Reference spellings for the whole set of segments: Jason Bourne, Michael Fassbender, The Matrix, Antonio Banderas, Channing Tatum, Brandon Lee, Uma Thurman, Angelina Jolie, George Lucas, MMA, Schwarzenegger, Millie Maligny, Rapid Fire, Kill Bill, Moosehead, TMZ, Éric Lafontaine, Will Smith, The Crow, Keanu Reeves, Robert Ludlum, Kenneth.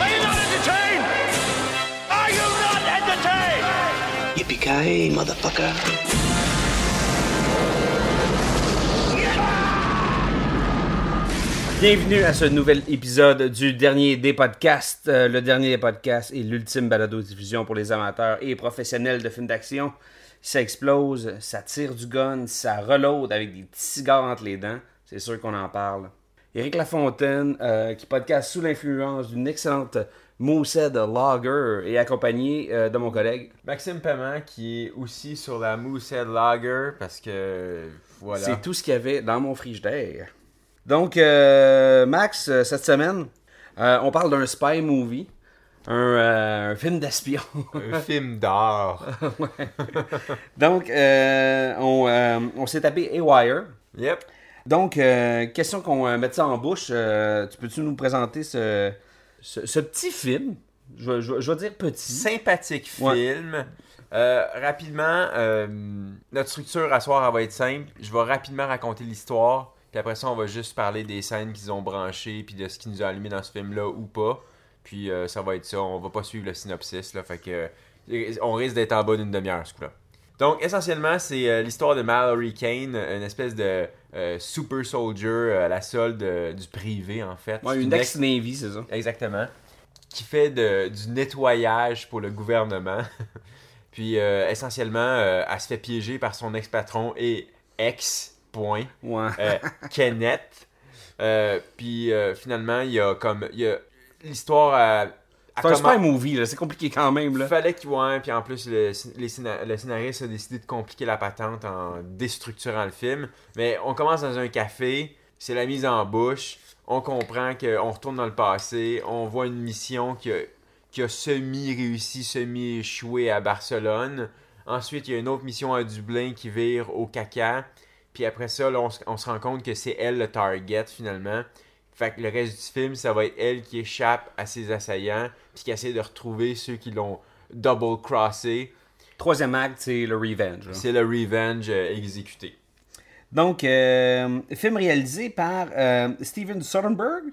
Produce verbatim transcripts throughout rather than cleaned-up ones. Are you not entertained? Are you not entertained? Yippee-ki-yay, motherfucker. Bienvenue à ce nouvel épisode du dernier des podcasts. Euh, le dernier des podcasts est l'ultime balado-diffusion pour les amateurs et professionnels de films d'action. Ça explose, ça tire du gun, ça reload avec des petits cigares entre les dents. C'est sûr qu'on en parle. Éric Lafontaine, euh, qui podcast sous l'influence d'une excellente Moosehead Lager, est accompagné euh, de mon collègue Maxime Paiement, qui est aussi sur la Moosehead Lager, parce que voilà. C'est tout ce qu'il y avait dans mon frigidaire. Donc, euh, Max, cette semaine, euh, on parle d'un spy movie, un, euh, un film d'espion. Un film d'art. Ouais. Donc, euh, on, euh, on s'est tapé A-Wire. Yep. Donc, euh, question qu'on euh, mette ça en bouche, euh, tu peux-tu nous présenter ce, ce, ce petit film? Je, je, je vais dire petit. Sympathique film. Ouais. Euh, rapidement, euh, notre structure à soir, elle va être simple. Je vais rapidement raconter l'histoire. Puis après ça, on va juste parler des scènes qu'ils ont branchées, puis de ce qui nous a allumé dans ce film-là ou pas. Puis euh, ça va être ça, on va pas suivre le synopsis, là, fait que euh, on risque d'être en bas d'une demi-heure, ce coup-là. Donc, essentiellement, c'est euh, l'histoire de Mallory Kane, une espèce de euh, super soldier euh, à la solde euh, du privé, en fait. Ouais, une ex-Navy, c'est ça. Exactement. Qui fait de, du nettoyage pour le gouvernement. Puis, euh, essentiellement, euh, elle se fait piéger par son ex-patron et ex Point. Ouais. euh, Kenneth. Euh, puis euh, finalement, il y a comme. Il y a l'histoire à. à c'est un comment... spy movie, là. C'est compliqué quand même. Là. Fallait qu'il. Ouais, puis en plus, le, les scénar... le scénariste a décidé de compliquer la patente en déstructurant le film. Mais on commence dans un café, c'est la mise en bouche, on comprend qu'on retourne dans le passé, on voit une mission qui a, qui a semi-réussi, semi-échoué à Barcelone. Ensuite, il y a une autre mission à Dublin qui vire au caca. Puis après ça, là, on, s- on se rend compte que c'est elle le target, finalement. Fait que le reste du film, ça va être elle qui échappe à ses assaillants, puis qui essaie de retrouver ceux qui l'ont double-crossé. Troisième acte, c'est le revenge. Hein. C'est le revenge euh, exécuté. Donc, euh, film réalisé par euh, Steven Soderbergh.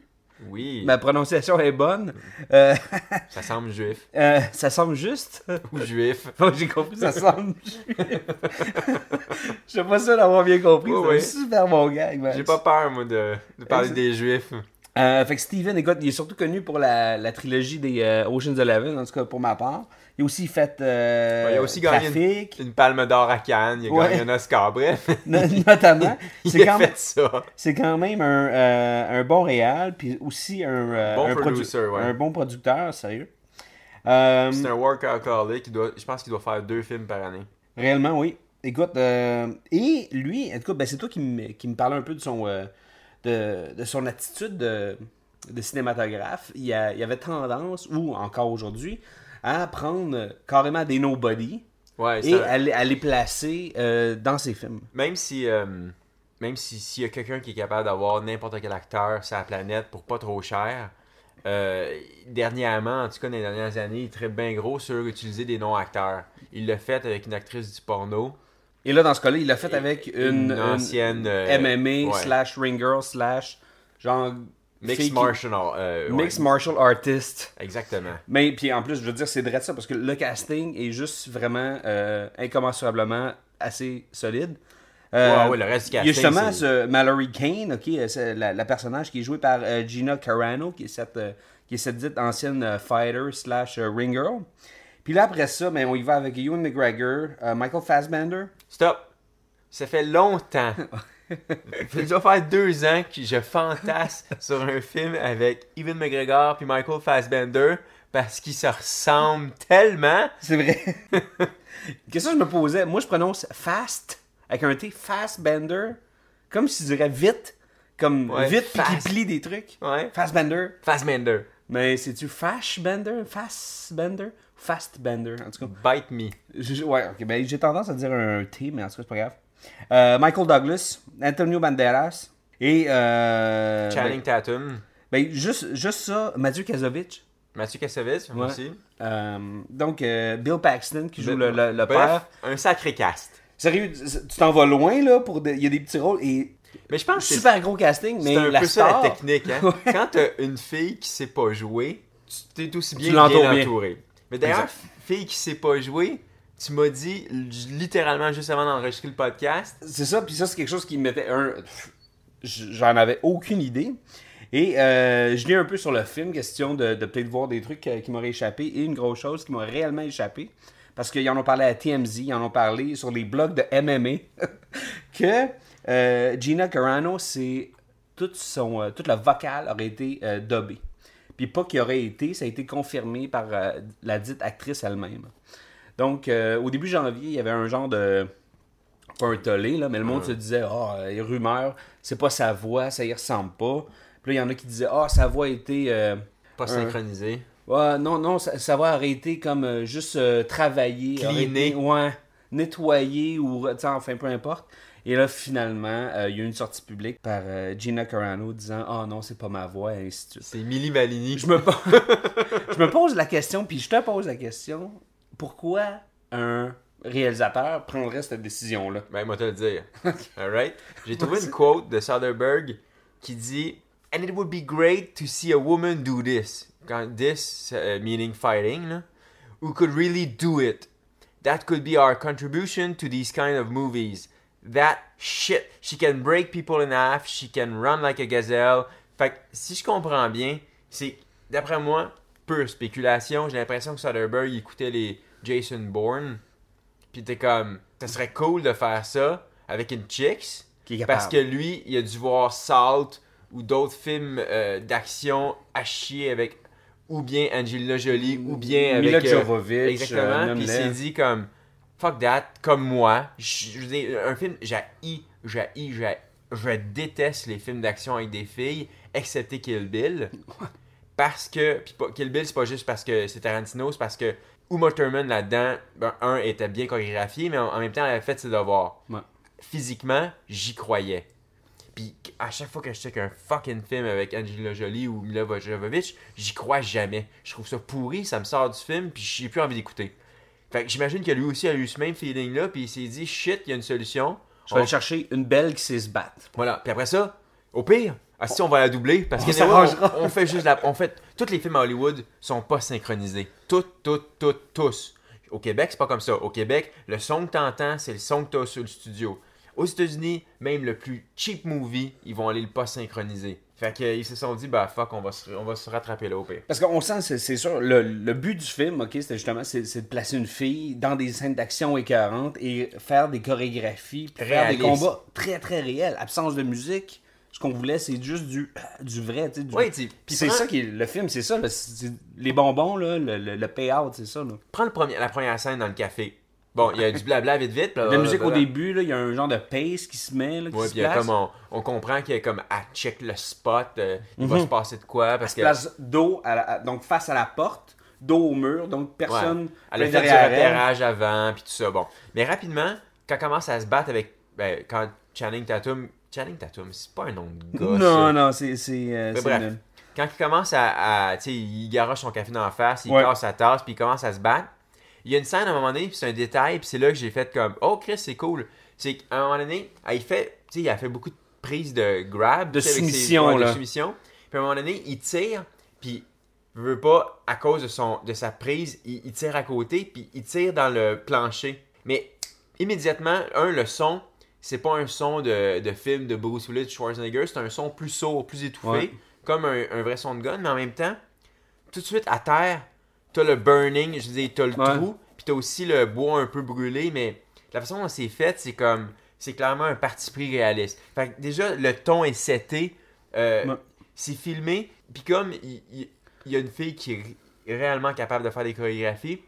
Oui. Ma prononciation est bonne. Euh... Ça semble juif. Euh, ça semble juste. Ou juif. Bon, j'ai compris, ça semble juif. Je suis pas sûr d'avoir bien compris. Oh, c'est oui. Un super bon gag. Max. J'ai pas peur, moi, de, de parler Ex- des juifs. Euh, fait que Steven, écoute, il est surtout connu pour la, la trilogie des euh, Ocean's Eleven, en tout cas pour ma part. Il a aussi fait euh, ouais, il a aussi gagné une, une palme d'or à Cannes, il a ouais. gagné un Oscar, bref. Notamment. Il c'est a quand fait même, ça. C'est quand même un, euh, un bon réal, puis aussi un, euh, bon un, producer, produ- ouais. un bon producteur, sérieux. Euh, c'est un workaholic, doit, je pense qu'il doit faire deux films par année. Réellement, oui. Écoute, euh, et lui, en tout cas, ben, c'est toi qui me qui me parlais un peu de son, euh, de, de son attitude de, de cinématographe. Il y avait tendance, ou encore aujourd'hui, à prendre carrément des nobody ouais, et à, à les placer euh, dans ses films. Même si euh, même si s'il y a quelqu'un qui est capable d'avoir n'importe quel acteur sur la planète pour pas trop cher, euh, dernièrement, en tout cas dans les dernières années, il tripe bien gros sur utiliser des non-acteurs. Il l'a fait avec une actrice du porno. Et là, dans ce cas-là, il l'a fait et, avec une, une ancienne une M M A ouais. slash ring girl slash genre... Mixed martial, euh, Mixed ouais. martial artist. Exactement. Mais puis en plus, je veux dire, c'est vrai de ça parce que le casting est juste vraiment euh, incommensurablement assez solide. Euh, ouais, ouais, le reste du casting. Il y a justement ce Mallory Kane, okay, c'est la, la personnage qui est jouée par euh, Gina Carano, qui est cette, euh, qui est cette dite ancienne euh, fighter slash euh, ring girl. Puis là, après ça, ben, on y va avec Ewan McGregor, euh, Michael Fassbender. Stop! Ça fait longtemps. Ça doit faire deux ans que je fantasse sur un film avec Ewan McGregor puis Michael Fassbender parce qu'ils se ressemblent tellement. C'est vrai. Qu'est-ce que je me posais? Moi, je prononce fast avec un T, Fassbender, comme si je dirais vite, comme ouais, vite puis qui plie des trucs. Ouais. Fassbender. Fassbender. Mais c'est-tu Fassbender? Fassbender? Fassbender, en tout cas. Bite me. Je, ouais, ok. Ben, j'ai tendance à dire un T, mais en tout cas, c'est pas grave. Euh, Michael Douglas, Antonio Banderas et. Euh, Channing ben, Tatum. Ben, juste, juste ça, Matthew Kassovitz. Matthew Kassovitz, moi ouais. aussi. Euh, donc, euh, Bill Paxton qui joue Bill, le, le, le bref, père. Un sacré cast. Sérieux, tu t'en vas loin, là, pour de... il y a des petits rôles et. Mais je pense super c'est... gros casting, mais c'est un la peu star... ça la technique. Hein? Ouais. Quand t'as une fille qui sait pas jouer, tu t'es aussi bien, bien entourée. Mais d'ailleurs, exact. Fille qui sait pas jouer, tu m'as dit littéralement juste avant d'enregistrer le podcast. C'est ça, puis ça c'est quelque chose qui me mettait un... J'en avais aucune idée. Et euh, je lis un peu sur le film, question de, de peut-être voir des trucs qui m'auraient échappé. Et une grosse chose qui m'a réellement échappé, parce qu'ils en ont parlé à T M Z, ils en ont parlé sur les blogs de M M A, que... Euh, Gina Carano, c'est toute son euh, toute la vocale aurait été euh, dubbée. Puis pas qu'il aurait été, ça a été confirmé par euh, la dite actrice elle-même. Donc euh, au début janvier, il y avait un genre de pas un tollé là, mais le monde mm. se disait ah, oh, les rumeurs, c'est pas sa voix, ça y ressemble pas. Puis là il y en a qui disaient ah, oh, sa voix a été euh, pas un... synchronisée. Ouais, non non, sa, sa voix aurait été comme euh, juste euh, travaillée, cleanée, ouais, nettoyée ou enfin peu importe. Et là, finalement, euh, il y a eu une sortie publique par euh, Gina Carano disant « Ah oh non, c'est pas ma voix », et ainsi de suite. C'est Millie Maligny. Je me, po... je me pose la question, puis je te pose la question, pourquoi un réalisateur prendrait cette décision-là? Ben, moi te le dire. All right? J'ai trouvé une quote de Soderbergh qui dit « And it would be great to see a woman do this. » Quand « this uh, » meaning fighting, là. « Who could really do it. That could be our contribution to these kind of movies. » That shit. She can break people in half. She can run like a gazelle. Fait que, si je comprends bien, c'est, d'après moi, pure spéculation. J'ai l'impression que Soderbergh écoutait les Jason Bourne. Puis t'es comme, ça serait cool de faire ça avec une chicks. Qui est capable. Parce que lui, il a dû voir Salt ou d'autres films euh, d'action à chier avec ou bien Angelina Jolie ou bien avec... Mila Jovovich. Euh, exactement. Puis il s'est dit comme... Fuck that, comme moi. Je veux dire, un film, j'haïs, j'haïs, j'haïs, je déteste les films d'action avec des filles, excepté Kill Bill. Parce que, pis pas, Kill Bill, c'est pas juste parce que c'est Tarantino, c'est parce que Uma Thurman là-dedans, ben, un, était bien chorégraphié, mais en, en même temps, elle avait fait ses devoirs. Ouais. Physiquement, j'y croyais. Pis à chaque fois que je check un fucking film avec Angelina Jolie ou Mila Jovovich, j'y crois jamais. Je trouve ça pourri, ça me sort du film, pis j'ai plus envie d'écouter. Fait que j'imagine que lui aussi a eu ce même feeling-là, puis il s'est dit « Shit, il y a une solution. » Je vais on... chercher une belle qui sait se battre. Voilà. Puis après ça, au pire, ah, si on... on va la doubler, parce qu'on on, on fait juste la... On fait... Tous les films à Hollywood sont pas synchronisés. Toutes, toutes, toutes, tous. Au Québec, c'est pas comme ça. Au Québec, le son que t'entends, c'est le son que t'as sur le studio. Aux États-Unis, même le plus cheap movie, ils vont aller le pas synchroniser. Fait qu'ils se sont dit, bah fuck, on va se, on va se rattraper là au pire. Parce qu'on sent, c'est, c'est sûr, le, le but du film, ok, c'était justement, c'est, c'est de placer une fille dans des scènes d'action écœurantes et faire des chorégraphies, puis faire des combats très très réels, absence de musique. Ce qu'on voulait, c'est juste du, du vrai, tu sais. Du... Oui, tu Puis c'est prends... ça qui est le film, c'est ça, le, c'est, les bonbons, là, le, le, le payout, c'est ça. Là. Prends le premier, la première scène dans le café. Bon, il y a du blabla vite vite. Blablabla. La musique au début, il y a un genre de pace qui se met, là, qui ouais, se place. Comme on, on comprend qu'il y a comme « Ah, check le spot, euh, il mm-hmm. va se passer de quoi. » Elle se place dos, à la, donc face à la porte, dos au mur, donc personne... Ouais. Elle a fait du repérage avant, puis tout ça, bon. Mais rapidement, quand elle commence à se battre avec... Ben, quand Channing Tatum... Channing Tatum, c'est pas un nom de gars, Non, ça. non, c'est... c'est, euh, c'est bref, une... quand il commence à... à tu sais, il garoche son café dans la face, il ouais. casse sa tasse, puis il commence à se battre. Il y a une scène à un moment donné, puis c'est un détail, puis c'est là que j'ai fait comme « Oh, Chris, c'est cool! » C'est qu'à un moment donné, elle fait, tu sais, il a fait beaucoup de prises de grab, de soumission, ses, là. De soumission. Puis à un moment donné, il tire, puis il veut pas, à cause de, son, de sa prise, il, il tire à côté, puis il tire dans le plancher. Mais immédiatement, un, le son, c'est pas un son de, de film de Bruce Willis, de Schwarzenegger, c'est un son plus sourd, plus étouffé, ouais. comme un, un vrai son de gun, mais en même temps, tout de suite, à terre, t'as le burning, je disais, t'as le ouais. trou, pis t'as aussi le bois un peu brûlé, mais la façon dont c'est fait, c'est comme, c'est clairement un parti pris réaliste. Fait que déjà, le ton est seté, euh, ouais. c'est filmé, pis comme il y, y, y a une fille qui est réellement capable de faire des chorégraphies,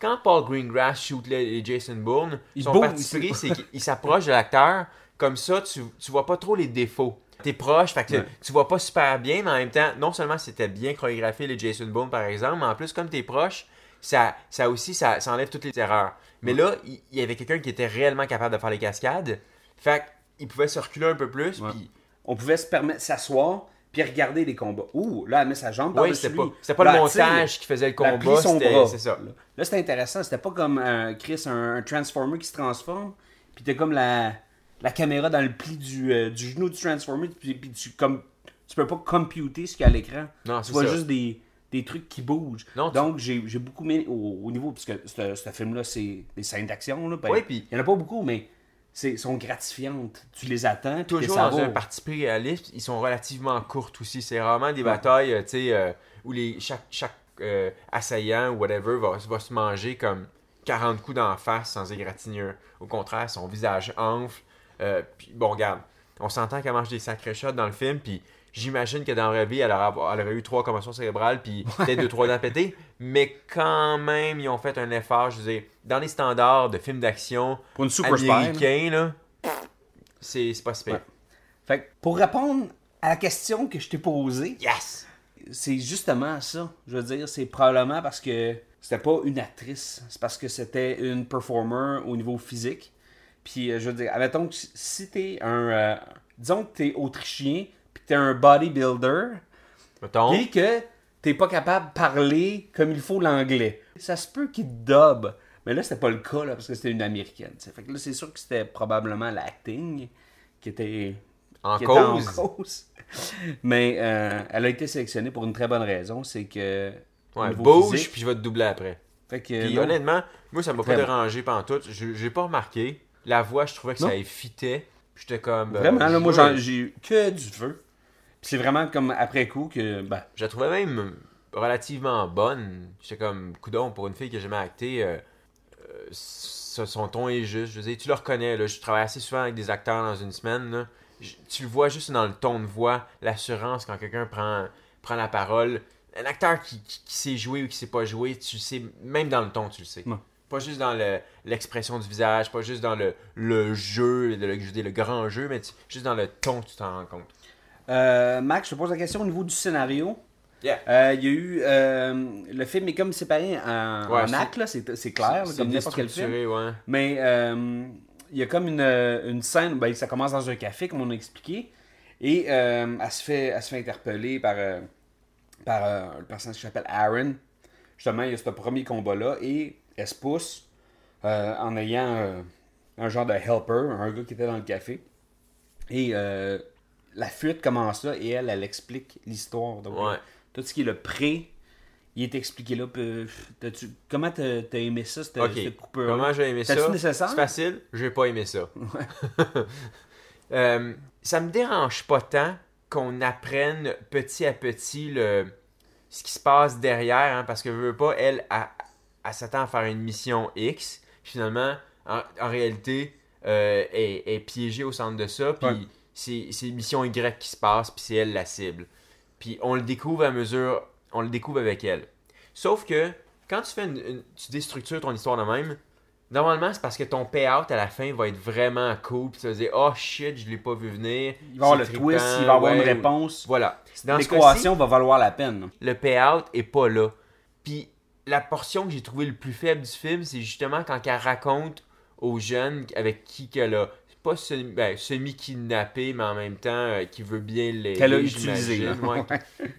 quand Paul Greengrass shoot les Jason Bourne, il son parti pris, c'est qu'il s'approche de l'acteur, comme ça, tu, tu vois pas trop les défauts. t'es proche, fait que ouais. tu, tu vois pas super bien, mais en même temps, non seulement c'était bien chorégraphié, les Jason Bourne par exemple, mais en plus, comme t'es proche, ça, ça aussi, ça, ça enlève toutes les erreurs. Mais ouais. là, il y, y avait quelqu'un qui était réellement capable de faire les cascades, fait qu'il pouvait se reculer un peu plus, ouais. puis... On pouvait se permettre s'asseoir, puis regarder les combats. Ouh, là, elle met sa jambe dans le celui. Oui, c'était pas, c'était pas là, le montage qui faisait le combat, c'était... C'est ça. Là, là c'était intéressant, c'était pas comme, euh, Chris, un, un Transformer qui se transforme, puis t'es comme la... la caméra dans le pli du, euh, du genou du Transformer, puis, puis tu, comme, tu peux pas computer ce qu'il y a à l'écran. Non, tu vois ça. Juste des, des trucs qui bougent. Non, tu... Donc, j'ai, j'ai beaucoup mis au, au niveau, parce que ce, ce film-là, c'est des scènes d'action. Là, ben, oui, puis... Il y en a pas beaucoup, mais c'est sont gratifiantes. Tu les attends. Toujours dans un parti pris réaliste, ils sont relativement courtes aussi. C'est rarement des ouais. batailles euh, euh, où les, chaque, chaque euh, assaillant ou whatever va, va se manger comme quarante coups d'en face sans égratignure. Au contraire, son visage enfle. Euh, puis bon, regarde, on s'entend qu'elle mange des sacrés shots dans le film, puis j'imagine que dans la vie, elle aurait, elle aurait eu trois commotions cérébrales, puis peut-être deux, trois dents pétées, mais quand même, ils ont fait un effort, je veux dire, dans les standards de films d'action américains, là, c'est, c'est pas super. Ouais. Fait que pour répondre à la question que je t'ai posée, yes! c'est justement ça, je veux dire, c'est probablement parce que c'était pas une actrice, c'est parce que c'était une performer au niveau physique. Puis, je veux dire, admettons que si t'es un... Euh, disons que t'es autrichien, puis que t'es un bodybuilder, mettons. Puis que t'es pas capable de parler comme il faut l'anglais. Ça se peut qu'il te dub. Mais là, c'était pas le cas, là, parce que c'était une américaine. T'sais. Fait que là, c'est sûr que c'était probablement l'acting qui était en qui cause. Était en cause. Mais euh, elle a été sélectionnée pour une très bonne raison, c'est que... Ouais, bouge, physique, puis je vais te doubler après. Fait que, puis non, honnêtement, moi, ça m'a pas dérangé pantoute. Je, j'ai pas remarqué. La voix, je trouvais que non. ça effitait. J'étais comme... Vraiment, euh, là, moi, j'en, j'ai eu que du feu. Puis c'est vraiment comme après coup que... Ben... Je la trouvais même relativement bonne. J'étais comme, coudon, pour une fille que j'ai jamais actée, euh, euh, son ton est juste. Je veux dire, tu le reconnais, là. Je travaille assez souvent avec des acteurs dans une semaine, là. Je, tu le vois juste dans le ton de voix, l'assurance quand quelqu'un prend, prend la parole. Un acteur qui, qui, qui sait jouer ou qui sait pas jouer, tu le sais, même dans le ton, tu le sais. Ouais. Pas juste dans le, l'expression du visage, pas juste dans le, le jeu, le, je veux dire, le grand jeu, mais tu, juste dans le ton, tu t'en rends compte. Euh, Max, je te pose la question au niveau du scénario. Yeah. Euh, il y a eu... Euh, le film est comme séparé en, ouais, en c'est, actes, là, c'est, c'est clair, c'est, c'est comme n'importe quel film. Ouais. Mais euh, il y a comme une, une scène, ben, ça commence dans un café, comme on a expliqué, et euh, elle, se fait, elle se fait interpeller par, euh, par euh, le personnage qui s'appelle Aaron. Justement, il y a ce premier combat-là, et... elle se pousse euh, en ayant euh, un genre de helper, un gars qui était dans le café. Et euh, la fuite commence là et elle, elle explique l'histoire. Donc, ouais. Tout ce qui est le pré, il est expliqué là. Puis, t'as-tu, comment t'as, t'as aimé ça, cette, okay. cette coupeur? Comment j'ai aimé T'as-tu ça? Nécessaire? C'est facile, j'ai pas aimé ça. Ouais. euh, ça me dérange pas tant qu'on apprenne petit à petit le, ce qui se passe derrière, hein, parce que je veux pas, elle, a elle s'attend à faire une mission X, finalement, en, en réalité, euh, est, est piégée au centre de ça, puis ouais. c'est, c'est une mission Y qui se passe, puis c'est elle la cible. Puis on le découvre à mesure, on le découvre avec elle. Sauf que, quand tu fais une, une, tu déstructures ton histoire de même, normalement, c'est parce que ton payout à la fin va être vraiment cool, puis tu vas dire « Oh shit, je l'ai pas vu venir. » Il va y avoir le trippant, twist, il va y avoir ouais, une réponse. Voilà. Dans l'équation va valoir la peine. Le payout est pas là. Puis, la portion que j'ai trouvée le plus faible du film, c'est justement quand elle raconte aux jeunes avec qui qu'elle a pas semi, ben, semi-kidnappé, mais en même temps euh, qui veut bien les... Qu'elle a utilisé.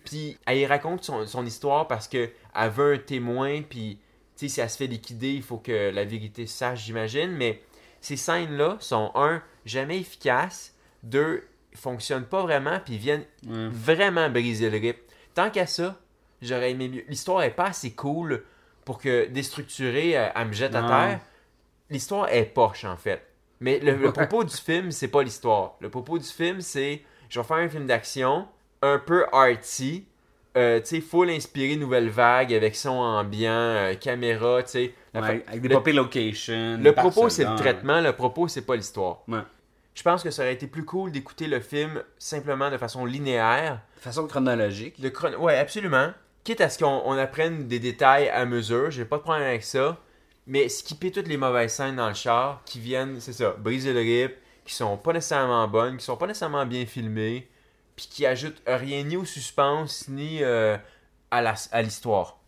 Puis elle y raconte son, son histoire parce qu'elle veut un témoin, puis si elle se fait liquider, il faut que la vérité se sache, j'imagine. Mais ces scènes-là sont, un, jamais efficaces, deux, fonctionnent pas vraiment, puis viennent mm. vraiment briser le rythme. Tant qu'à ça, j'aurais aimé mieux. L'histoire n'est pas assez cool pour que déstructurée, elle me jette non. à terre. L'histoire est poche, en fait. Mais le, le propos du film, c'est pas l'histoire. Le propos du film, c'est je vais faire un film d'action un peu arty, euh, tu sais, full inspiré nouvelle vague avec son ambiant, euh, caméra, tu sais. Ouais, avec des poppy locations. Le propos, c'est le traitement. Le propos, c'est pas l'histoire. Ouais. Je pense que ça aurait été plus cool d'écouter le film simplement de façon linéaire. De façon chronologique. De chron... Ouais, absolument. Quitte à ce qu'on on apprenne des détails à mesure, j'ai pas de problème avec ça, mais skipper toutes les mauvaises scènes dans le char qui viennent, c'est ça, briser le rythme, qui sont pas nécessairement bonnes, qui sont pas nécessairement bien filmées, puis qui ajoute rien ni au suspense ni euh, à, la, à l'histoire.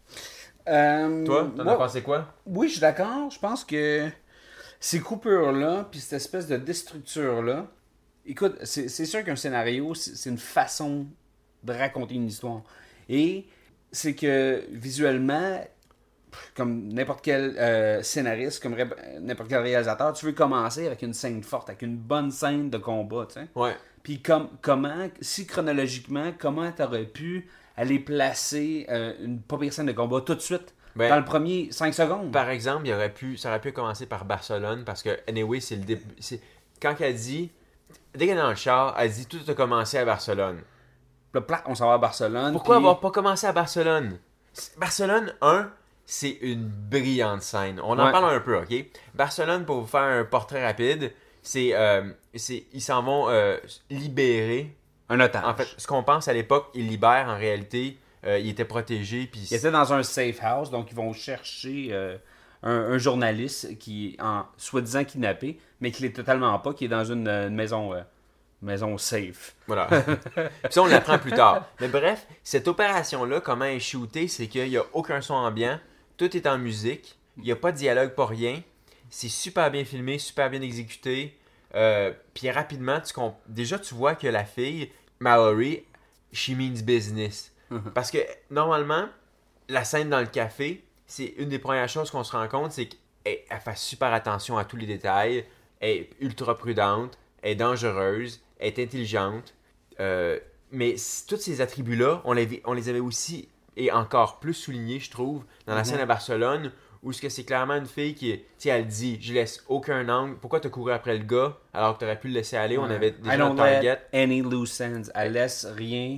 Euh, Toi, t'en moi, as pensé quoi? Oui, je suis d'accord. Je pense que ces coupures-là, puis cette espèce de déstructure-là, écoute, c'est, c'est sûr qu'un scénario, c'est, c'est une façon de raconter une histoire. Et c'est que visuellement, comme n'importe quel euh, scénariste, comme ré- n'importe quel réalisateur, tu veux commencer avec une scène forte, avec une bonne scène de combat, tu sais. Ouais. Puis com- comment, si chronologiquement, comment t'aurais pu aller placer euh, une pas pire scène de combat tout de suite, ben, dans le premier cinq secondes? Par exemple, il aurait pu, ça aurait pu commencer par Barcelone, parce que, anyway, c'est le début. C'est... Quand elle dit, dès qu'elle est dans le char, elle dit tout a commencé à Barcelone. Puis là, on s'en va à Barcelone. Pourquoi puis... avoir pas commencé à Barcelone? Barcelone, un, c'est une brillante scène. On en ouais. parle un peu, OK? Barcelone, pour vous faire un portrait rapide, c'est... Euh, c'est ils s'en vont euh, libérer... Un otage. En fait, ce qu'on pense à l'époque, ils libèrent. En réalité, euh, ils étaient protégés. Puis... Ils étaient dans un safe house, donc ils vont chercher euh, un, un journaliste qui est en soi-disant kidnappé, mais qui l'est totalement pas, qui est dans une, une maison... Euh... maison safe. Voilà. Puis ça, on l'apprend plus tard. Mais bref, cette opération-là, comment elle est shootée, c'est qu'il n'y a aucun son ambiant, tout est en musique, il n'y a pas de dialogue pour rien, c'est super bien filmé, super bien exécuté, euh, puis rapidement, tu comp- déjà tu vois que la fille, Mallory, she means business. Mm-hmm. Parce que normalement, la scène dans le café, c'est une des premières choses qu'on se rend compte, c'est qu'elle elle fait super attention à tous les détails, elle est ultra prudente, elle est dangereuse, elle est intelligente, euh, mais c- tous ces attributs-là, on les, on les avait aussi et encore plus soulignés, je trouve, dans la scène à Barcelone, où ce que c'est clairement une fille qui, tu sais, elle dit, je laisse aucun angle. Pourquoi t'as couru après le gars alors que t'aurais pu le laisser aller? On avait déjà un target. Any loose ends. Elle laisse rien.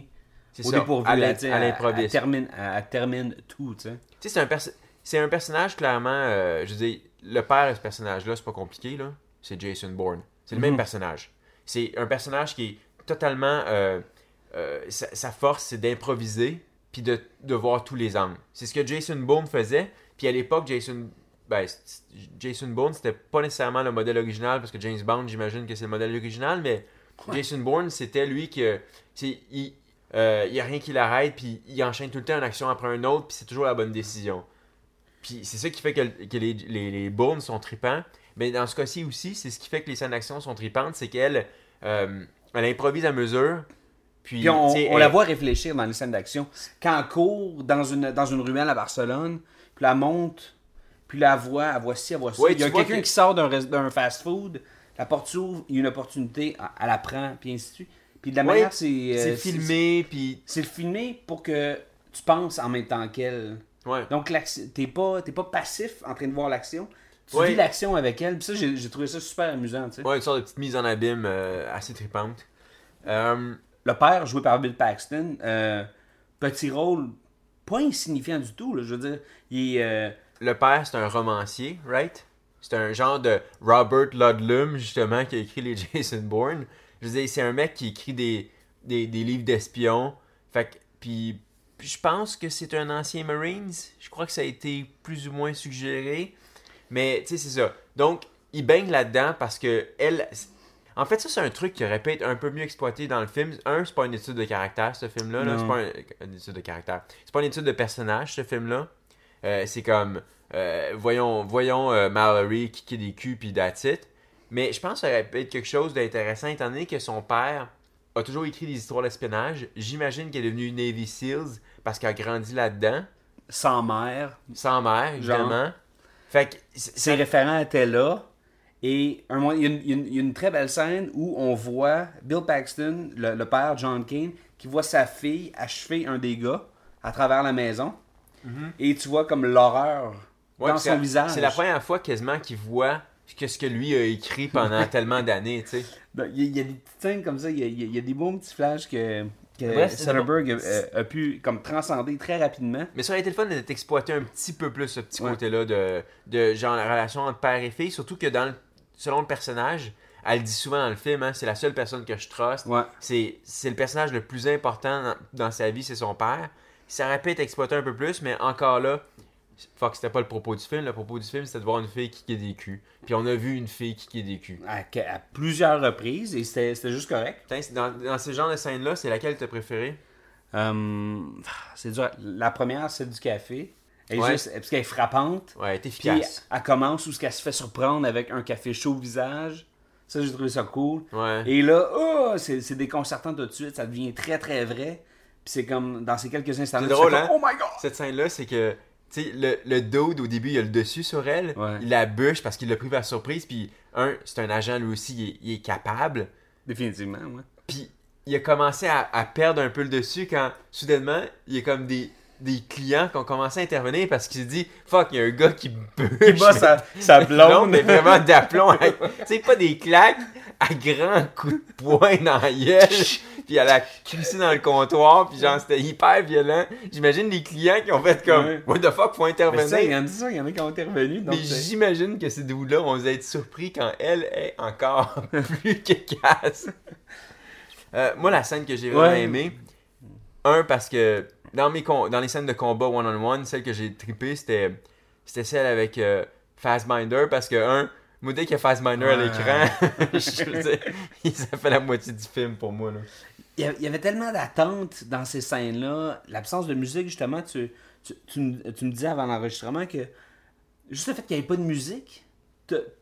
C'est au ça. Dépourvu, elle, elle, elle improvise. Elle termine, elle termine tout, tu sais. Tu sais, c'est un perso- c'est un personnage clairement, euh, je veux dire, le père de ce personnage-là, c'est pas compliqué là. C'est Jason Bourne. C'est le mm-hmm. même personnage. C'est un personnage qui est totalement... Euh, euh, sa, sa force, c'est d'improviser puis de, de voir tous les angles. C'est ce que Jason Bourne faisait. Puis à l'époque, Jason, ben, Jason Bourne, c'était pas nécessairement le modèle original parce que James Bond, j'imagine que c'est le modèle original. Mais ouais. Jason Bourne, c'était lui qui... Il n'y euh, a rien qui l'arrête puis il enchaîne tout le temps une action après une autre puis c'est toujours la bonne décision. Puis c'est ça qui fait que, que les, les, les Bournes sont tripants. Mais dans ce cas-ci aussi, c'est ce qui fait que les scènes d'action sont tripantes, c'est qu'elle euh, elle improvise à mesure. Puis, puis on, on elle... la voit réfléchir dans les scènes d'action. Quand elle court dans une, dans une ruelle à Barcelone, puis la monte, puis la voit, elle voit ci, elle voit ça. Ouais, il y a quelqu'un que... qui sort d'un, d'un fast-food, la porte s'ouvre, il y a une opportunité, elle la prend, puis ainsi de suite. Puis de la ouais, manière, c'est... C'est euh, filmé, c'est, puis... C'est filmé pour que tu penses en même temps qu'elle. Ouais. Donc, t'es pas, t'es pas passif en train de voir l'action. Tu ouais. vis l'action avec elle, puis ça, j'ai, j'ai trouvé ça super amusant, tu sais. Ouais, une sorte de petite mise en abîme euh, assez tripante. Euh... Le père, joué par Bill Paxton, euh, petit rôle pas insignifiant du tout, là, je veux dire. Il est, euh... Le père, c'est un romancier, right? C'est un genre de Robert Ludlum, justement, qui a écrit les Jason Bourne. Je veux dire, c'est un mec qui écrit des, des, des livres d'espions. Fait que, puis je pense que c'est un ancien Marines. Je crois que ça a été plus ou moins suggéré. Mais, tu sais, c'est ça. Donc, il baigne là-dedans parce que elle... En fait, ça, c'est un truc qui aurait pu être un peu mieux exploité dans le film. Un, c'est pas une étude de caractère, ce film-là. Là. C'est pas un... une étude de caractère. C'est pas une étude de personnage, ce film-là. Euh, c'est comme... Euh, voyons voyons euh, Mallory kicker des culs puis that's it. Mais je pense que ça aurait pu être quelque chose d'intéressant, étant donné que son père a toujours écrit des histoires d'espionnage. J'imagine qu'elle est devenue Navy Seals parce qu'elle a grandi là-dedans. Sans mère. Sans mère, évidemment. Genre... Fait que c'est... Ses référents étaient là. Et un moment, il y a une, une, une très belle scène où on voit Bill Paxton, le, le père John Kane, qui voit sa fille achever un des gars à travers la maison. Mm-hmm. Et tu vois comme l'horreur ouais, dans son c'est, visage. C'est la première fois quasiment qu'il voit que ce que lui a écrit pendant tellement d'années. Tu sais. Il, il y a des petites scènes comme ça. Il y a, il y a des beaux petits flashs que... que Soderbergh a, a, a pu comme transcender très rapidement. Mais ça aurait été le fun d'être exploité un petit peu plus ce petit ouais. côté-là de, de genre la relation entre père et fille, surtout que dans le, selon le personnage, elle dit souvent dans le film, hein, c'est la seule personne que je truste, ouais. c'est, c'est le personnage le plus important dans, dans sa vie, c'est son père. Ça aurait pu être exploité un peu plus, mais encore là, Fuck, c'était pas le propos du film. Le propos du film, c'était de voir une fille kicker des culs. Puis on a vu une fille kicker des culs. À, à plusieurs reprises, et c'était, c'était juste correct. Putain, dans, dans ce genre de scène-là, c'est laquelle t'as préférée? Euh, c'est dur. La première, c'est du café. Elle est ouais. juste, parce qu'elle est frappante. Ouais, elle est efficace. Puis elle commence où elle se fait surprendre avec un café chaud au visage. Ça, j'ai trouvé ça cool. Ouais. Et là, oh, c'est, c'est déconcertant tout de suite. Ça devient très, très vrai. Puis c'est comme dans ces quelques instants. C'est drôle, hein? Oh my God! Cette scène-là, c'est que... Tu sais, le, le dude, au début, il a le dessus sur elle. Ouais. Il la bûche parce qu'il l'a pris par surprise. Puis, un, c'est un agent, lui aussi, il est, il est capable. Définitivement, ouais. Puis, il a commencé à, à perdre un peu le dessus quand, soudainement, il y a comme des, des clients qui ont commencé à intervenir parce qu'il s'est dit « Fuck, il y a un gars qui bûche. » Il bat sa, sa blonde. Mais vraiment d'aplomb. Tu sais, pas des claques à grands coups de poing dans la gueule. Puis, elle a crissé dans le comptoir. Puis, genre, c'était hyper violent. J'imagine les clients qui ont fait comme ouais. « What the fuck, faut intervenir. » Mais ça, il y en a ça, il y en a qui ont intervenu. Donc mais c'est... j'imagine que ces deux-là vont être surpris quand elle est encore plus qu'écasse. Euh, moi, la scène que j'ai vraiment ouais. aimée, un, parce que dans, mes com- dans les scènes de combat one-on-one, celle que j'ai trippée, c'était, c'était celle avec euh, Fassbender, parce que, un, moi, dès qu'il y a Fassbender ouais. à l'écran, je veux dire, ça fait la moitié du film pour moi. Là. Il y avait tellement d'attente dans ces scènes-là. L'absence de musique, justement, tu, tu, tu, tu me disais avant l'enregistrement que juste le fait qu'il n'y ait pas de musique...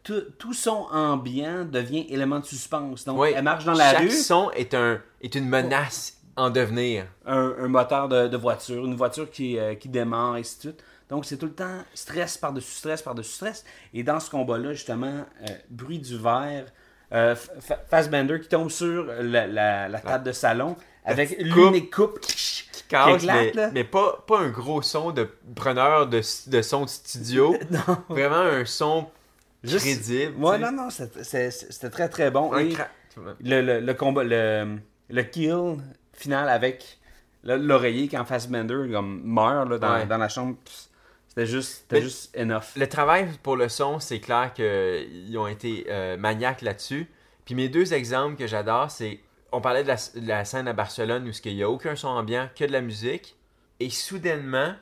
Tout son ambiant devient élément de suspense. Donc, oui, elle marche dans la chaque rue. Chaque son est, un, est une menace oh. en devenir. Un, un moteur de, de voiture, une voiture qui, euh, qui démarre, et ainsi de suite. Donc, c'est tout le temps stress par-dessus stress par-dessus stress. Et dans ce combat-là, justement, euh, bruit du verre, euh, Fassbender qui tombe sur la, la, la table de salon avec l'unique coupe qui casse, mais, mais pas, pas un gros son de preneur de, de son de studio. Vraiment un son... Juste, crédible. Ouais, non, non, c'était, c'était, c'était très, très bon. Et cra- le, le, le combat, le, le kill final avec le, l'oreiller quand Fassbender comme, meurt là, dans, ouais. dans la chambre, c'était juste, c'était juste enough. Le travail pour le son, c'est clair qu'ils ont été euh, maniaques là-dessus. Puis mes deux exemples que j'adore, c'est, on parlait de la, de la scène à Barcelone où il n'y a aucun son ambiant, que de la musique. Et soudainement,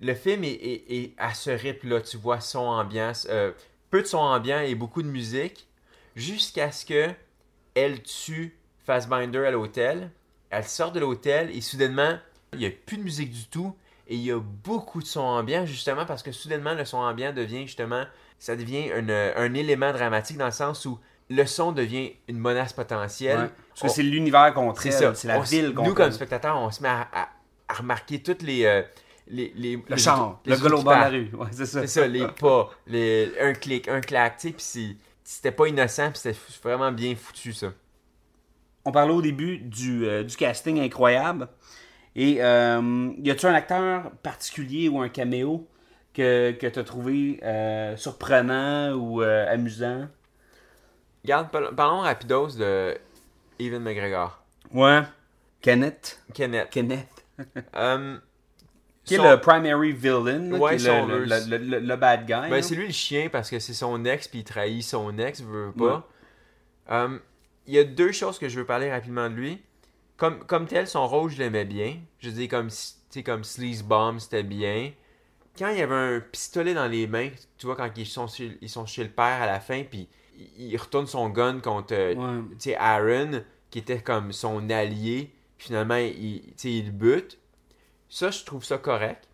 le film est, est, est à ce rythme-là, tu vois son ambiance... Euh, peu de son ambiant et beaucoup de musique, jusqu'à ce que elle tue Fassbender à l'hôtel. Elle sort de l'hôtel et soudainement, il n'y a plus de musique du tout et il y a beaucoup de son ambiant, justement parce que soudainement, le son ambiant devient justement, ça devient une, un élément dramatique dans le sens où le son devient une menace potentielle. Ouais, parce que on, c'est l'univers qu'on traite, c'est, ça, c'est la on, ville qu'on traite. Nous, comme spectateurs, on se met à, à, à remarquer toutes les... Euh, Les, les, le chant, le gars au bord de la rue, ouais, c'est ça. C'est ça, les pas, les, un clic, un clac, tu sais, puis c'était pas innocent, puis c'était vraiment bien foutu, ça. On parlait au début du, euh, du casting incroyable, et euh, y a-tu un acteur particulier ou un caméo que, que t'as trouvé euh, surprenant ou euh, amusant? Regarde, parlons rapidos de Ewan McGregor. Ouais, Kenneth. Kenneth. Kenneth. um, Qui est son... le primary villain, là, ouais, qui est le, le, le, le, le bad guy. Ben, c'est lui le chien parce que c'est son ex puis il trahit son ex, veut pas. Il ouais. um, y a deux choses que je veux parler rapidement de lui. Comme, comme tel, son rôle, je l'aimais bien. Je dis comme, comme Sleaze Bomb, c'était bien. Quand il y avait un pistolet dans les mains, tu vois, quand ils sont chez, ils sont chez le père à la fin, puis il retourne son gun contre ouais. Aaron, qui était comme son allié. Finalement, il, il le bute. Ça, je trouve ça correct,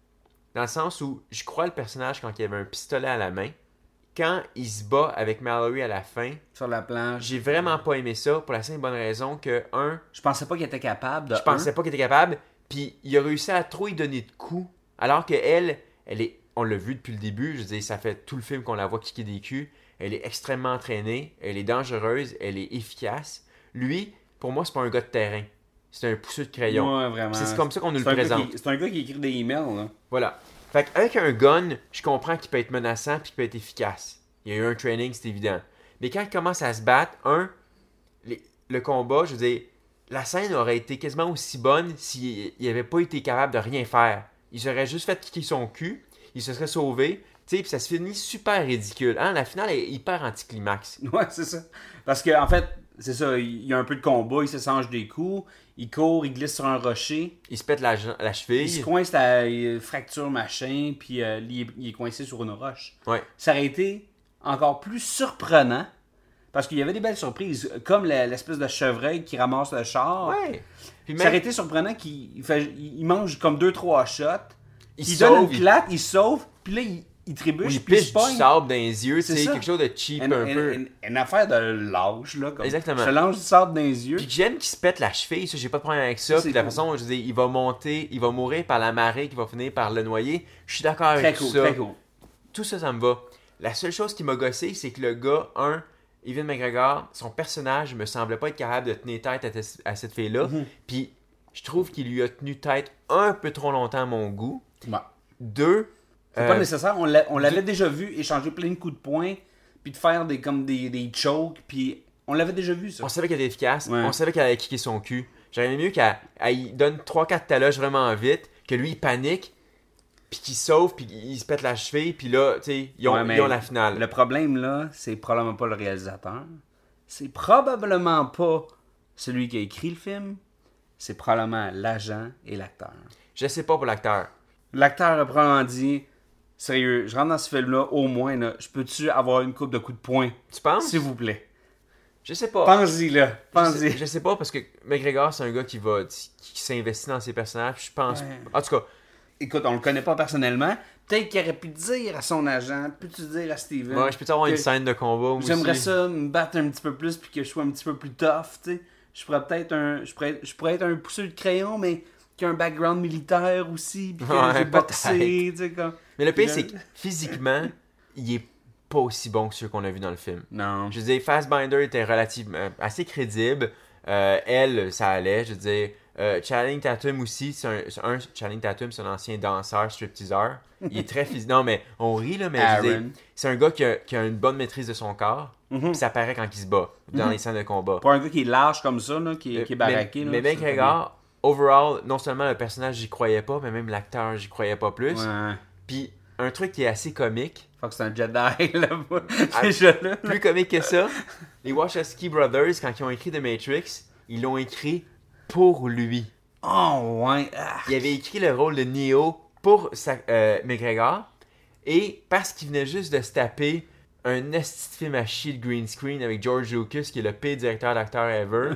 dans le sens où je crois le personnage quand il avait un pistolet à la main. Quand il se bat avec Mallory à la fin... Sur la planche. J'ai vraiment pas aimé ça, pour la simple bonne raison que, un... Je pensais pas qu'il était capable de... Je un. pensais pas qu'il était capable, puis il a réussi à trop y donner de coups, alors qu'elle, elle est... On l'a vu depuis le début, je veux dire, ça fait tout le film qu'on la voit kicker des culs. Elle est extrêmement entraînée, elle est dangereuse, elle est efficace. Lui, pour moi, c'est pas un gars de terrain. C'est un pousseux de crayon. Ouais, vraiment. C'est comme ça qu'on nous c'est le présente. Qui, c'est un gars qui écrit des emails, là. Voilà. Fait qu'avec un gun, je comprends qu'il peut être menaçant puis qu'il peut être efficace. Il y a eu un training, c'est évident. Mais quand il commence à se battre, un, les, le combat, je veux dire, la scène aurait été quasiment aussi bonne s'il n'avait pas été capable de rien faire. Il aurait juste fait kicker son cul, il se serait sauvé, tu sais, puis ça se finit super ridicule. Hein? La finale est hyper anticlimax. Ouais, c'est ça. Parce que en fait, c'est ça, il y a un peu de combat, il s'échange des coups, il court, il glisse sur un rocher. Il se pète la, la cheville. Il se coince, la fracture, machin, puis euh, il, est, il est coincé sur une roche. Ouais. Ça aurait été encore plus surprenant, parce qu'il y avait des belles surprises, comme la, l'espèce de chevreuil qui ramasse le char. Ouais. Puis même... Ça aurait été surprenant qu'il il fait, il mange comme deux, trois shots. Il, il sauve, donne une claque, il... il sauve, puis là, il... il trébuche, il piche du sable dans les yeux, c'est quelque chose de cheap une, un une, peu. Une, une affaire de lâche, là. Comme exactement. Se lance du sable dans les yeux. Puis j'aime qu'il se pète la cheville, ça, j'ai pas de problème avec ça. ça puis de cool. la façon, je dis, il va monter, il va mourir par la marée qui va finir par le noyer. Je suis d'accord avec cool, ça. Très cool. Tout ça, ça me va. La seule chose qui m'a gossé, c'est que le gars, un, Ewan McGregor, son personnage me semblait pas être capable de tenir tête à, t- à cette fille-là. Mm-hmm. Puis je trouve qu'il lui a tenu tête un peu trop longtemps à mon goût. Ouais. Deux, c'est euh, pas nécessaire, on, l'a, on l'avait de... déjà vu échanger plein de coups de poing, puis de faire des comme des, des chokes, puis on l'avait déjà vu ça. On savait qu'elle était efficace, ouais. On savait qu'elle allait kicker son cul. J'aurais aimé mieux qu'elle elle donne trois quatre taloches vraiment vite, que lui il panique, puis qu'il sauve, puis il se pète la cheville, puis là, tu sais, ils, ouais, ils ont la finale. Le problème là, c'est probablement pas le réalisateur, c'est probablement pas celui qui a écrit le film, c'est probablement l'agent et l'acteur. Je sais pas pour l'acteur. L'acteur a probablement dit... Sérieux, je rentre dans ce film-là, au moins, là, je peux-tu avoir une coupe de coups de poing? Tu penses? S'il vous plaît. Je sais pas. Pense-y, là. Pense-y. Je sais, je sais pas, parce que McGregor, c'est un gars qui va qui, qui s'investit dans ses personnages, je pense... Ouais. En tout cas... Écoute, on le connaît pas personnellement. Peut-être qu'il aurait pu dire à son agent, peux-tu dire à Steven... Ouais, je peux-tu avoir une scène de combat aussi? J'aimerais ça me battre un petit peu plus, puis que je sois un petit peu plus tough, tu sais. Je pourrais peut-être un... Je pourrais, je pourrais être un pousseux de crayon, mais... qui a un background militaire aussi, puis que j'ai boxé, tu sais, comme... Mais le pire, c'est que physiquement, il est pas aussi bon que ceux qu'on a vu dans le film. Non. Je veux dire, Fassbender était relativement assez crédible. Euh, elle, ça allait, je veux dire. Euh, Channing Tatum aussi, c'est un, c'est un... Channing Tatum, c'est un ancien danseur, stripteaseur. Il est très physique. Non, mais on rit, là, mais je veux dire, c'est un gars qui a, qui a une bonne maîtrise de son corps. Mm-hmm. Puis ça paraît quand il se bat, dans mm-hmm. les scènes de combat. Pas un gars qui est large comme ça, là, qui, euh, qui est baraqué. Mais, là, mais bien regard. Overall, non seulement le personnage, j'y croyais pas, mais même l'acteur, j'y croyais pas plus. Ouais. Puis, un truc qui est assez comique... Faut que c'est un Jedi, là-bas. là. Plus comique que ça, les Wachowski Brothers, quand ils ont écrit The Matrix, ils l'ont écrit pour lui. Oh, ouais! Ah. Il avait écrit le rôle de Neo pour sa, euh, McGregor, et parce qu'il venait juste de se taper un esti de film à chier de green screen avec George Lucas, qui est le pire directeur d'acteur ever,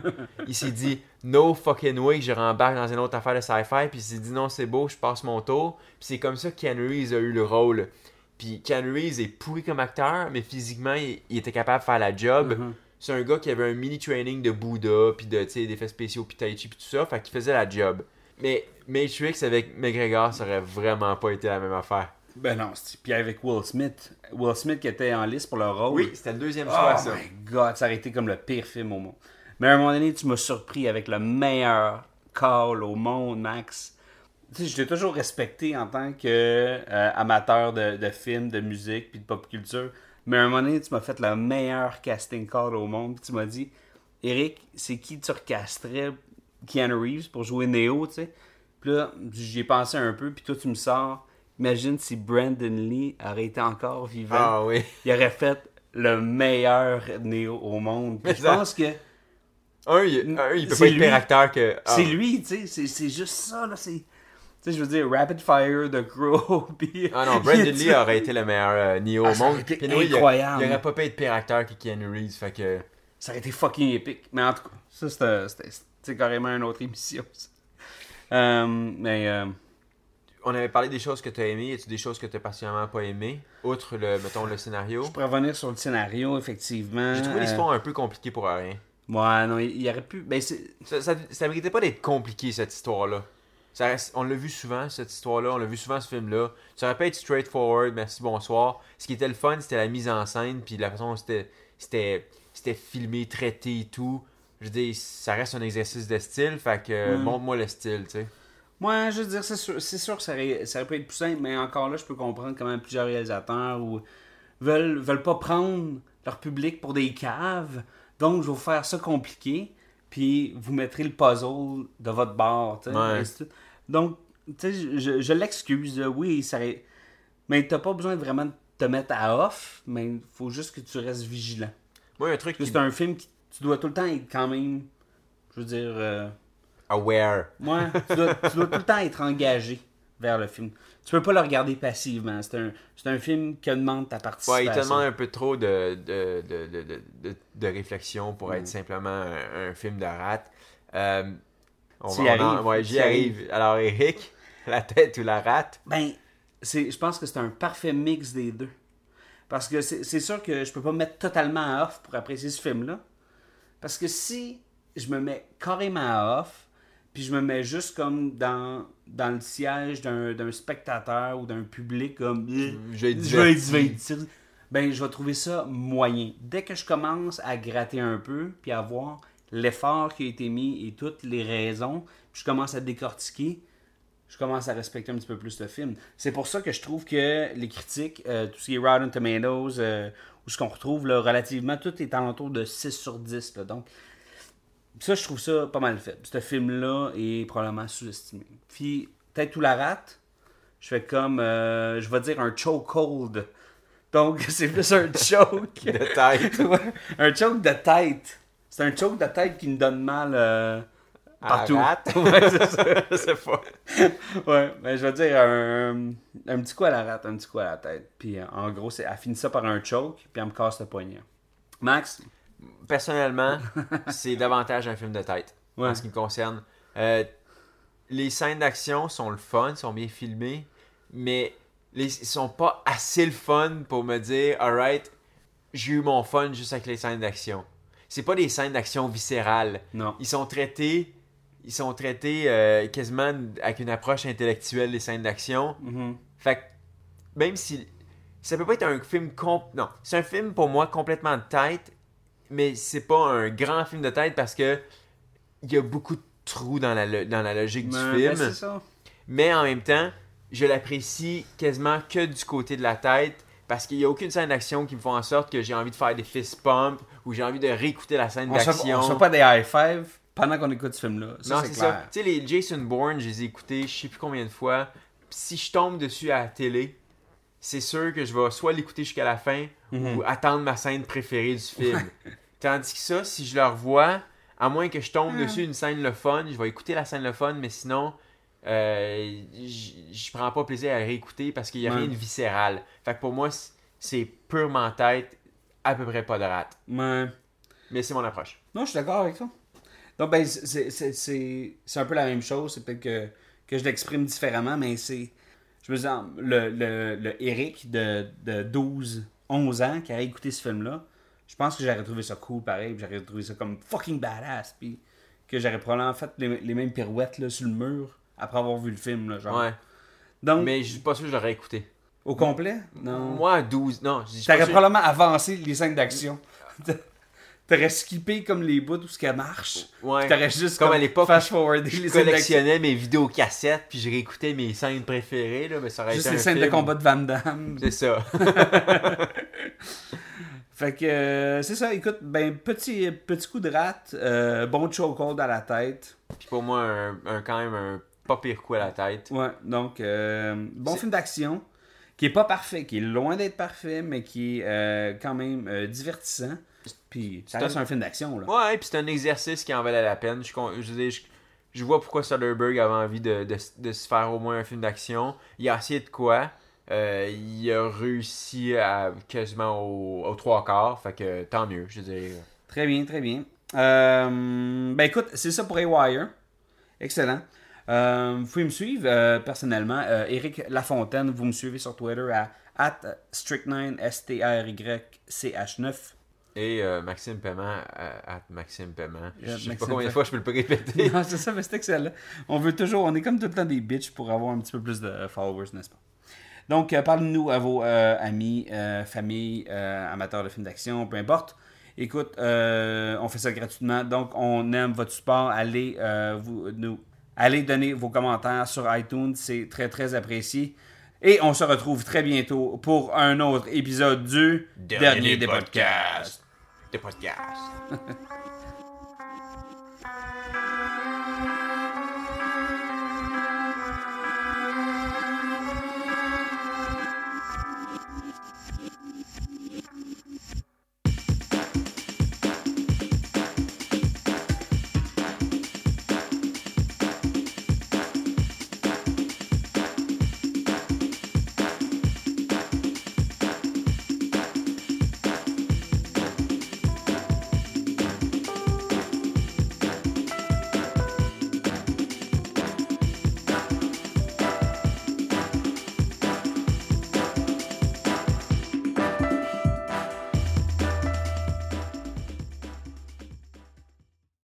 il s'est dit... No fucking way, je rembarque dans une autre affaire de sci-fi. Puis il s'est dit non, c'est beau, je passe mon tour. Puis c'est comme ça que Keanu Reeves a eu le rôle. Puis Keanu Reeves est pourri comme acteur, mais physiquement, il, il était capable de faire la job. Mm-hmm. C'est un gars qui avait un mini-training de Bouddha, puis de, d'effets spéciaux, puis Taichi, puis tout ça. Fait qu'il faisait la job. Mais Matrix avec McGregor, ça aurait vraiment pas été la même affaire. Ben non, c'est... puis avec Will Smith. Will Smith qui était en liste pour le rôle. Oui, c'était le deuxième soir, oh ça. Oh my God, ça aurait été comme le pire film au monde. Mais à un moment donné, tu m'as surpris avec le meilleur call au monde, Max. Tu sais, je t'ai toujours respecté en tant que euh, amateur de, de films, de musique, puis de pop culture. Mais à un moment donné, tu m'as fait le meilleur casting call au monde. Puis tu m'as dit, Éric, c'est qui tu recasterais Keanu Reeves pour jouer Neo, tu sais? Puis là, j'y ai pensé un peu, puis toi, tu me sors. Imagine si Brandon Lee aurait été encore vivant. Ah oui. Il aurait fait le meilleur Neo au monde. Puis je ça... pense que... Un, il, un, il peut c'est pas être pire acteur que... Ah. C'est lui, tu sais, c'est, c'est juste ça, là, c'est... Tu sais, je veux dire, Rapid Fire, The Crow, puis... Ah non, Brandon Lee aurait été le meilleur euh, Neo au ah, monde. Pis nous, incroyable. Il, il aurait pas pu être pire acteur que Keanu Reeves, fait que... Ça aurait été fucking épique. Mais en tout cas, ça, c'était, c'était, c'était carrément une autre émission, ça. Euh, mais... Euh... On avait parlé des choses que t'as aimées. As-tu des choses que t'as particulièrement pas aimées? Outre, le, mettons, le scénario. Je pourrais revenir sur le scénario, effectivement. J'ai trouvé euh... l'histoire un peu compliquée pour rien. Ouais, non, il, il aurait pu... Ben c'est... Ça, ça, ça méritait pas d'être compliqué, cette histoire-là. Ça reste... On l'a vu souvent, cette histoire-là. On l'a vu souvent, ce film-là. Ça aurait pu être straightforward, merci, bonsoir. Ce qui était le fun, c'était la mise en scène, puis la façon dont c'était, c'était, c'était filmé, traité et tout. Je veux dire, ça reste un exercice de style, fait que mm. montre-moi le style, tu sais. Moi, ouais, je veux dire, c'est sûr, c'est sûr que ça aurait, ça aurait pu être plus simple, mais encore là, je peux comprendre comment plusieurs réalisateurs ou veulent, veulent pas prendre leur public pour des caves. Donc, je vais vous faire ça compliqué, puis vous mettrez le puzzle de votre bord. Ouais. Donc, tu sais, je, je, je l'excuse. Oui, ça aurait... mais t'as pas besoin de vraiment de te mettre à off, mais il faut juste que tu restes vigilant. Moi, ouais, un truc. Parce qui... C'est un film qui tu dois tout le temps être quand même, je veux dire, euh, aware. Ouais, tu dois, tu dois tout le temps être engagé vers le film. Tu peux pas le regarder passivement. C'est un, c'est un film qui demande ta participation. Ouais, il te demande un peu trop de, de, de, de, de, de réflexion pour mm. être simplement un, un film de rate. Euh, on, on arrive, en, ouais, j'y arrive. arrive. Alors, Éric, la tête ou la rate? Ben, c'est, je pense que c'est un parfait mix des deux. Parce que c'est, c'est sûr que je peux pas me mettre totalement à off pour apprécier ce film-là. Parce que si je me mets carrément à off, puis je me mets juste comme dans, dans le siège d'un, d'un spectateur ou d'un public comme je vais divertir, ben je vais trouver ça moyen. Dès que je commence à gratter un peu, puis à voir l'effort qui a été mis et toutes les raisons, puis je commence à décortiquer, je commence à respecter un petit peu plus le film. C'est pour ça que je trouve que les critiques, euh, tout ce qui est Rotten Tomatoes, euh, où ce qu'on retrouve là, relativement, tout est alentour de six sur dix. Là, donc, ça, je trouve ça pas mal fait. Ce film-là est probablement sous-estimé. Puis, peut-être où la rate, je fais comme, euh, je vais dire un chokehold. Donc, c'est plus un choke. de tête. Ouais, un choke de tête. C'est un choke de tête qui me donne mal... Euh... Partout. À la rate. Ouais, c'est ça. C'est pas. Ouais, mais je veux dire un, un petit coup à la rate, un petit coup à la tête. Puis en gros, c'est, elle finit ça par un choke, puis elle me casse le poignet. Max? Personnellement, c'est davantage un film de tête, ouais. En ce qui me concerne. Euh, les scènes d'action sont le fun, sont bien filmées, mais les, ils sont pas assez le fun pour me dire « Alright, j'ai eu mon fun juste avec les scènes d'action ». C'est pas des scènes d'action viscérales. Non. Ils sont traités... Ils sont traités euh, quasiment avec une approche intellectuelle des scènes d'action. Mm-hmm. Fait que même si... Ça peut pas être un film... Comp... Non, c'est un film pour moi complètement de tête, mais c'est pas un grand film de tête parce que il y a beaucoup de trous dans la, lo... dans la logique mais, du film. Mais, c'est ça. Mais en même temps, je l'apprécie quasiment que du côté de la tête parce qu'il y a aucune scène d'action qui me fait en sorte que j'ai envie de faire des fist pumps ou j'ai envie de réécouter la scène on d'action. Se... On ne pas des high-fives. Pendant qu'on écoute ce film-là, ça, non, c'est, c'est clair. Ça. Tu sais, les Jason Bourne, je les ai écoutés je sais plus combien de fois. Si je tombe dessus à la télé, c'est sûr que je vais soit l'écouter jusqu'à la fin mm-hmm. ou attendre ma scène préférée du film. Tandis que ça, si je le revois, à moins que je tombe ah. dessus une scène le fun, je vais écouter la scène le fun, mais sinon, euh, je prends pas plaisir à réécouter parce qu'il y a ouais. rien de viscéral. Fait que pour moi, c'est purement tête, à peu près pas de rate. Ouais. Mais c'est mon approche. Non, je suis d'accord avec ça. Donc, ben, c'est, c'est, c'est, c'est un peu la même chose. C'est peut-être que, que je l'exprime différemment, mais c'est. Je me dis, le, le, le Eric de, de douze, onze ans qui a écouté ce film-là, je pense que j'aurais trouvé ça cool pareil, puis j'aurais trouvé ça comme fucking badass, puis que j'aurais probablement fait les, les mêmes pirouettes là, sur le mur après avoir vu le film. Là, genre. Ouais. Donc, mais je suis pas sûr que j'aurais écouté. Au complet? Non. Moi, à douze, non. J'aurais probablement avancé les scènes d'action. T'aurais skippé comme les bouts où ce qu'elle marche. Ouais. T'aurais juste comme, comme à l'époque, je les collectionnais mes vidéocassettes puis je réécoutais mes scènes préférées là, mais ça aurait juste été les un scènes film. De combat de Van Damme. C'est ça. Fait que euh, c'est ça. Écoute, ben petit petit coup de rate, euh, bon chokehold à la tête. Puis pour moi, un, un quand même un pas pire coup à la tête. Ouais. Donc euh, bon c'est... film d'action qui est pas parfait, qui est loin d'être parfait, mais qui est euh, quand même euh, divertissant. Puis ça reste un film d'action là. Ouais, puis c'est un exercice qui en valait la peine. Je, je, je, je vois pourquoi Soderbergh avait envie de, de, de se faire au moins un film d'action. Il a essayé de quoi euh, il a réussi à quasiment au, au trois quarts. Fait que tant mieux, je veux dire. Très bien, très bien. Euh, ben écoute, c'est ça pour A-Wire. Excellent. Euh, vous pouvez me suivre euh, personnellement. Euh, Éric Lafontaine, vous me suivez sur Twitter à arobase strict neuf, S T R Y C H neuf. Et euh, Maxime Paiement, à, à Maxime Paiement. Je sais Maxime pas combien de fois je peux le répéter. Non, c'est ça, mais c'est excellent. On veut toujours, on est comme tout le temps des bitches pour avoir un petit peu plus de followers, n'est-ce pas? Donc, euh, parlez-nous à vos euh, amis, euh, familles, euh, amateurs de films d'action, peu importe. Écoute, euh, on fait ça gratuitement. Donc, on aime votre support. Allez, euh, vous, nous, allez donner vos commentaires sur iTunes. C'est très, très apprécié. Et on se retrouve très bientôt pour un autre épisode du Dernier, Dernier des podcasts. podcasts. Podcast.